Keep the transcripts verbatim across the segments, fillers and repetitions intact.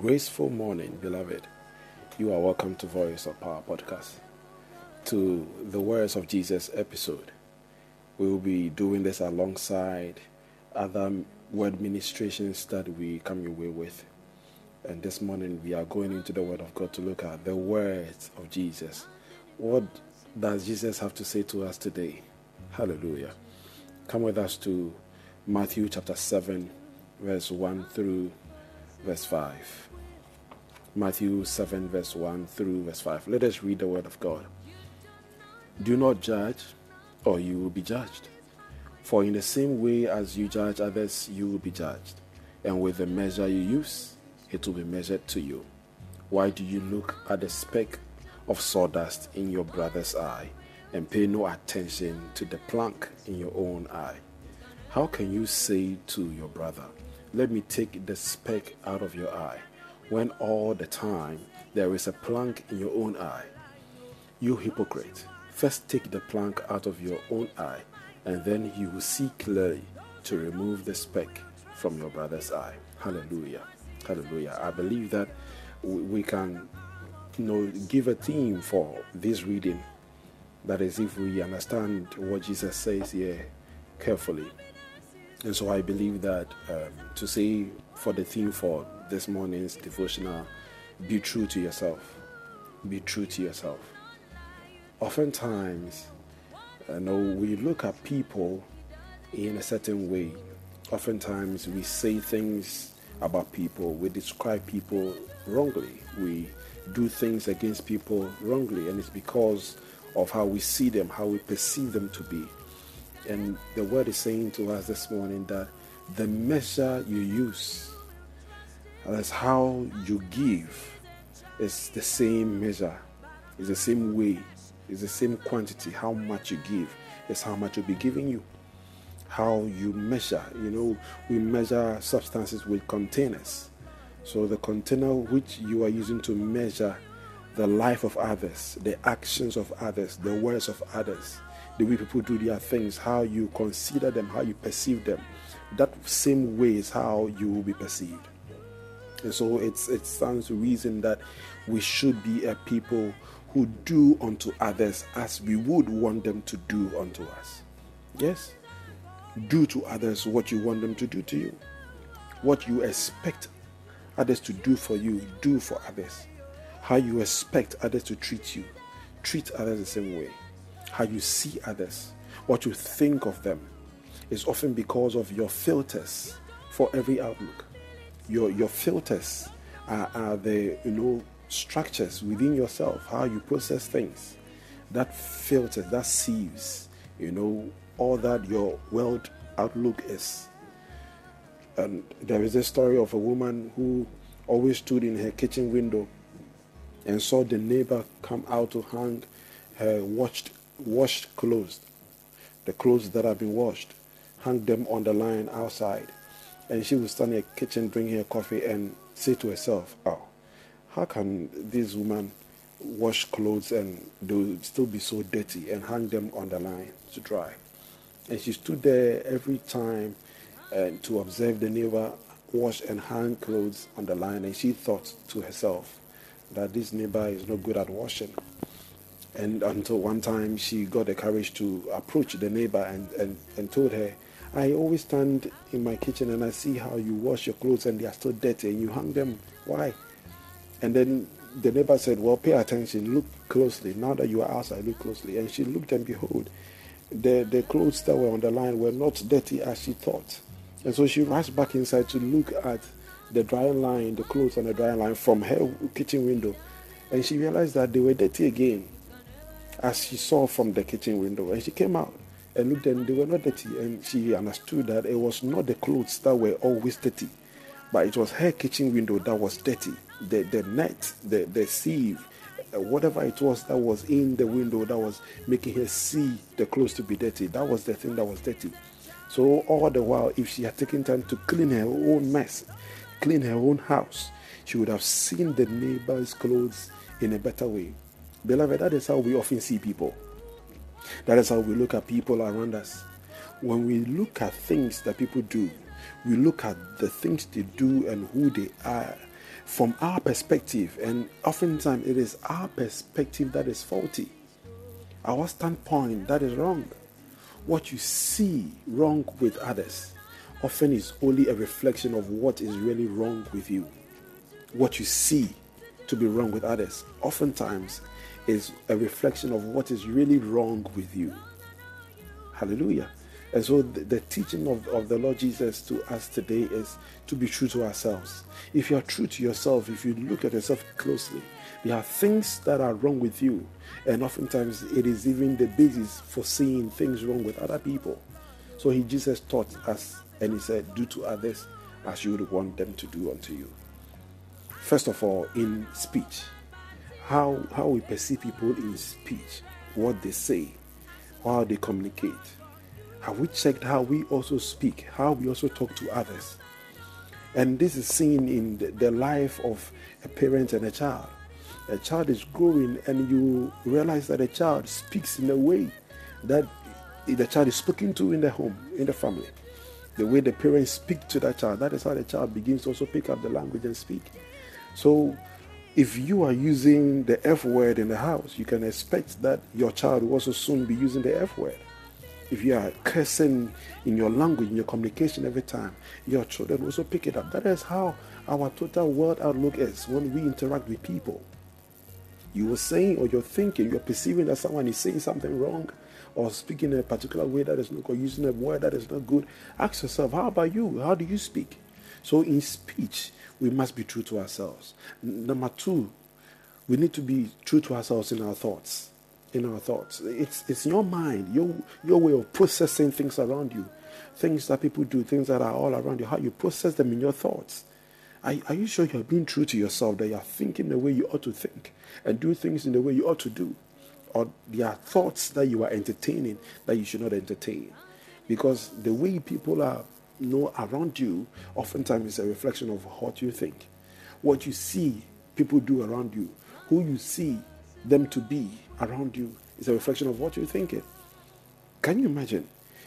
Graceful morning, beloved. You are welcome to Voice of Power podcast, to the Words of Jesus episode. We will be doing this alongside other word ministrations that we come your way with. And this morning we are going into the Word of God to look at the words of Jesus. What does Jesus have to say to us today? Hallelujah. Come with us to Matthew chapter seven, verse one through verse five. Matthew seven, verse one through verse five. Let us read the Word of God. Do not judge, or you will be judged. For in the same way as you judge others, you will be judged. And with the measure you use, it will be measured to you. Why do you look at the speck of sawdust in your brother's eye and pay no attention to the plank in your own eye? How can you say to your brother, "Let me take the speck out of your eye," when all the time there is a plank in your own eye? You hypocrite, first take the plank out of your own eye, and then you will see clearly to remove the speck from your brother's eye. Hallelujah. Hallelujah. I believe that we can, you know, give a theme for this reading. That is, if we understand what Jesus says here carefully. And so I believe that um, to say for the theme for this morning's devotional, be true to yourself. Be true to yourself. Oftentimes, you know, we look at people in a certain way. Oftentimes, we say things about people. We describe people wrongly. We do things against people wrongly. And it's because of how we see them, how we perceive them to be. And the Word is saying to us this morning that the measure you use, that's how you give, is the same measure, is the same way, is the same quantity. How much you give is how much will be given you. How you measure, you know, we measure substances with containers. So the container which you are using to measure the life of others, the actions of others, the words of others, the way people do their things, how you consider them, how you perceive them, that same way is how you will be perceived. And so it's, it stands to reason that we should be a people who do unto others as we would want them to do unto us. Yes? Do to others what you want them to do to you. What you expect others to do for you, do for others. How you expect others to treat you, treat others the same way. How you see others, what you think of them, is often because of your filters for every outlook. Your your filters are, are the, you know, structures within yourself, how you process things. That filter, that sieves, you know, all that your world outlook is. And there is a story of a woman who always stood in her kitchen window and saw the neighbor come out to hang her watched washed clothes, the clothes that have been washed, hung them on the line outside. And she would stand in her kitchen drinking her coffee and say to herself, "Oh, how can this woman wash clothes and they'll still be so dirty and hang them on the line to dry?" And she stood there every time uh, to observe the neighbor wash and hang clothes on the line. And she thought to herself that this neighbor is not good at washing. And until one time she got the courage to approach the neighbor and, and, and told her, "I always stand in my kitchen and I see how you wash your clothes and they are still dirty and you hang them. Why?" And then the neighbor said, "Well, pay attention, look closely. Now that you are outside, look closely." And she looked and behold, the, the clothes that were on the line were not dirty as she thought. And so she rushed back inside to look at the drying line, the clothes on the drying line from her kitchen window. And she realized that they were dirty again, as she saw from the kitchen window. And she came out and looked and they were not dirty. And she understood that it was not the clothes that were always dirty, but it was her kitchen window that was dirty. The, the net, the, the sieve, whatever it was that was in the window that was making her see the clothes to be dirty, that was the thing that was dirty. So all the while, if she had taken time to clean her own mess, clean her own house, she would have seen the neighbor's clothes in a better way. Beloved, that is how we often see people. That is how we look at people around us. When we look at things that people do, we look at the things they do and who they are from our perspective, and oftentimes it is our perspective that is faulty, our standpoint that is wrong. What you see wrong with others often is only a reflection of what is really wrong with you. What you see to be wrong with others oftentimes is a reflection of what is really wrong with you. Hallelujah. And so the, the teaching of, of the Lord Jesus to us today is to be true to ourselves. If you are true to yourself, if you look at yourself closely, there are things that are wrong with you. And oftentimes it is even the basis for seeing things wrong with other people. So he, Jesus taught us, and he said, do to others as you would want them to do unto you. First of all, in speech. How, how we perceive people in speech, what they say, how they communicate. Have we checked how we also speak, how we also talk to others? And this is seen in the life of a parent and a child. A child is growing, and you realize that a child speaks in a way that the child is spoken to in the home, in the family. The way the parents speak to that child, that is how the child begins to also pick up the language and speak. So if you are using the F word in the house, you can expect that your child will also soon be using the F word. If you are cursing in your language, in your communication every time, your children also pick it up. That is how our total world outlook is when we interact with people. You are saying, or you're thinking, you're perceiving that someone is saying something wrong or speaking in a particular way that is not good, using a word that is not good. Ask yourself, how about you? How do you speak? So in speech, we must be true to ourselves. Number two, we need to be true to ourselves in our thoughts. In our thoughts, it's it's your mind, your your way of processing things around you, things that people do, things that are all around you. How you process them in your thoughts. Are, are you sure you're being true to yourself? That you're thinking the way you ought to think and do things in the way you ought to do, or there are thoughts that you are entertaining that you should not entertain, because the way people are you know around you oftentimes is a reflection of what you think, what you see people do around you, who you see them to be around you is a reflection of what you're thinking. Can you imagine?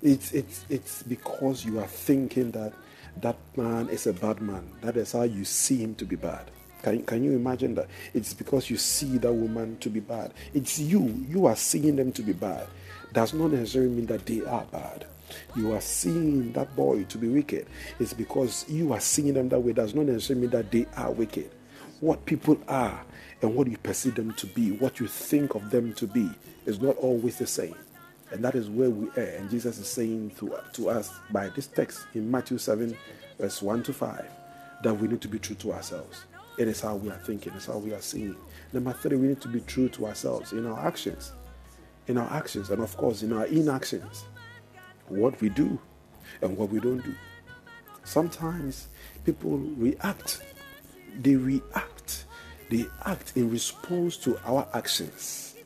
It's it's it's because you are thinking that that man is a bad man. That is how you see him to be bad. Can can you imagine that? It's because you see that woman to be bad. It's you. You are seeing them to be bad. Does not necessarily mean that they are bad. You are seeing that boy to be wicked. It's because you are seeing them that way. Does not necessarily mean that they are wicked. What people are and what you perceive them to be, what you think of them to be, is not always the same. And that is where we are. And Jesus is saying to, to us by this text in Matthew seven, verse one to five, that we need to be true to ourselves. It is how we are thinking. It's how we are seeing. Number three, we need to be true to ourselves in our actions. In our actions and, of course, in our inactions. What we do and what we don't do. Sometimes people react. They react. They act in response to our actions.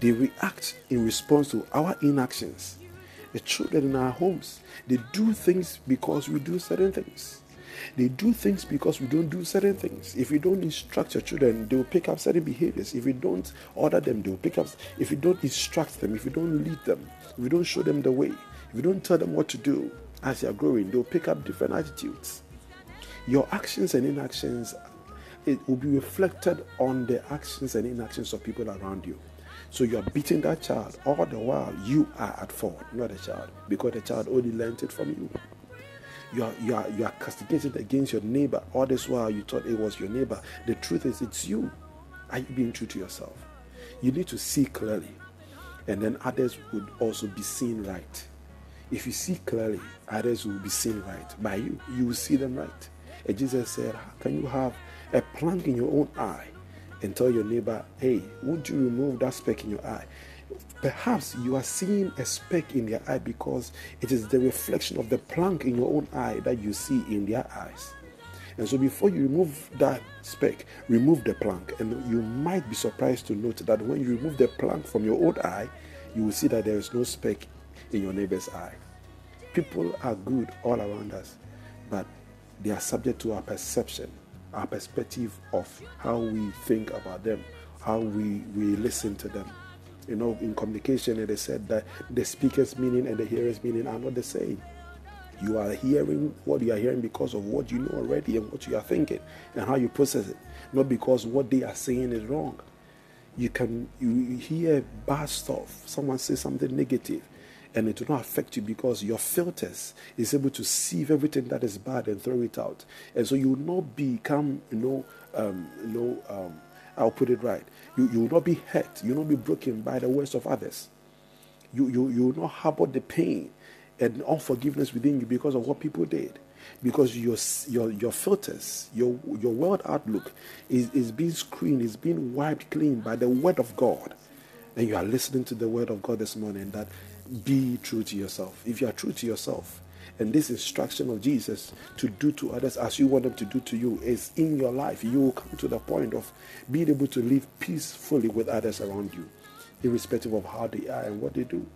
They react in response to our inactions. The children in our homes, they do things because we do certain things. They do things because we don't do certain things. If you don't instruct your children, they will pick up certain behaviors. If you don't order them, they will pick up. If you don't instruct them, if you don't lead them, if you don't show them the way, if you don't tell them what to do as they are growing, they will pick up different attitudes. Your actions and inactions, it will be reflected on the actions and inactions of people around you. So you are beating that child all the while. You are at fault, not the child, because the child only learned it from you. You are, you are, you are castigated against your neighbor all this while. You thought it was your neighbor. The truth is, it's you. Are you being true to yourself? You need to see clearly, and then others would also be seen right. If you see clearly, others will be seen right by you. You will see them right. And Jesus said, how can you have a plank in your own eye and tell your neighbor, hey, would you remove that speck in your eye? Perhaps you are seeing a speck in their eye because it is the reflection of the plank in your own eye that you see in their eyes. And so before you remove that speck, remove the plank. And you might be surprised to note that when you remove the plank from your own eye, you will see that there is no speck in your neighbor's eye. People are good all around us, but they are subject to our perception, our perspective of how we think about them, how we, we listen to them. You know, in communication, it is said that the speaker's meaning and the hearer's meaning are not the same. You are hearing what you are hearing because of what you know already and what you are thinking and how you process it, not because what they are saying is wrong. You can you hear bad stuff. Someone says something negative, and it will not affect you because your filters is able to sieve everything that is bad and throw it out. And so you will not become, you know, um, you know, um, I'll put it right. You you will not be hurt. You will not be broken by the words of others. You you you will not harbor the pain and unforgiveness within you because of what people did, because your your your filters, your your world outlook is, is being screened, is being wiped clean by the word of God. And you are listening to the word of God this morning, that be true to yourself. If you are true to yourself, and this instruction of Jesus to do to others as you want them to do to you is in your life, you will come to the point of being able to live peacefully with others around you, irrespective of how they are and what they do,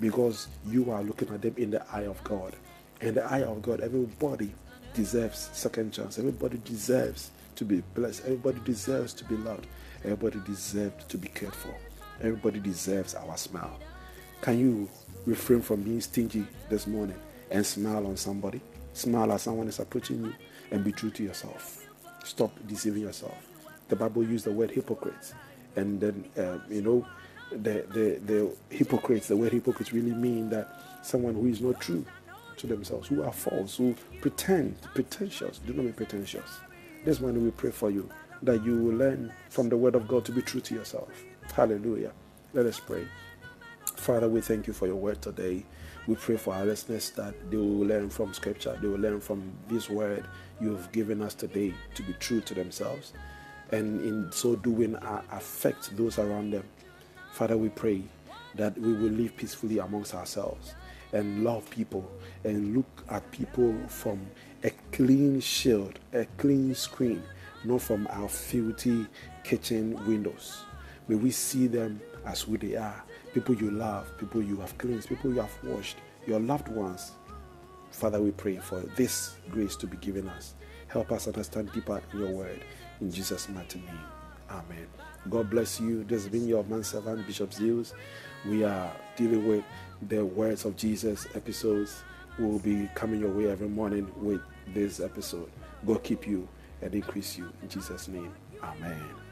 because you are looking at them in the eye of God. In the eye of God, everybody deserves second chance. Everybody deserves to be blessed. Everybody deserves to be loved. Everybody deserves to be cared for. Everybody deserves our smile. Can you refrain from being stingy this morning and smile on somebody? Smile as someone is approaching you, and be true to yourself. Stop deceiving yourself. The Bible used the word hypocrites, and then, uh, you know, The, the the hypocrites, the word hypocrites really mean that someone who is not true to themselves, who are false, who pretend, pretentious. Do not be pretentious. This morning we pray for you, that you will learn from the word of God to be true to yourself. Hallelujah. Let us pray. Father, we thank you for your word today. We pray for our listeners that they will learn from scripture, they will learn from this word you have given us today to be true to themselves, and in so doing uh, affect those around them. Father, we pray that we will live peacefully amongst ourselves and love people and look at people from a clean shield, a clean screen, not from our filthy kitchen windows. May we see them as who they are, people you love, people you have cleansed, people you have washed, your loved ones. Father, we pray for this grace to be given us. Help us understand deeper in your word. In Jesus' mighty name. Amen. God bless you. This has been your manservant, Bishop Zeus. We are dealing with the Words of Jesus episodes. We will be coming your way every morning with this episode. God keep you and increase you. In Jesus' name, amen.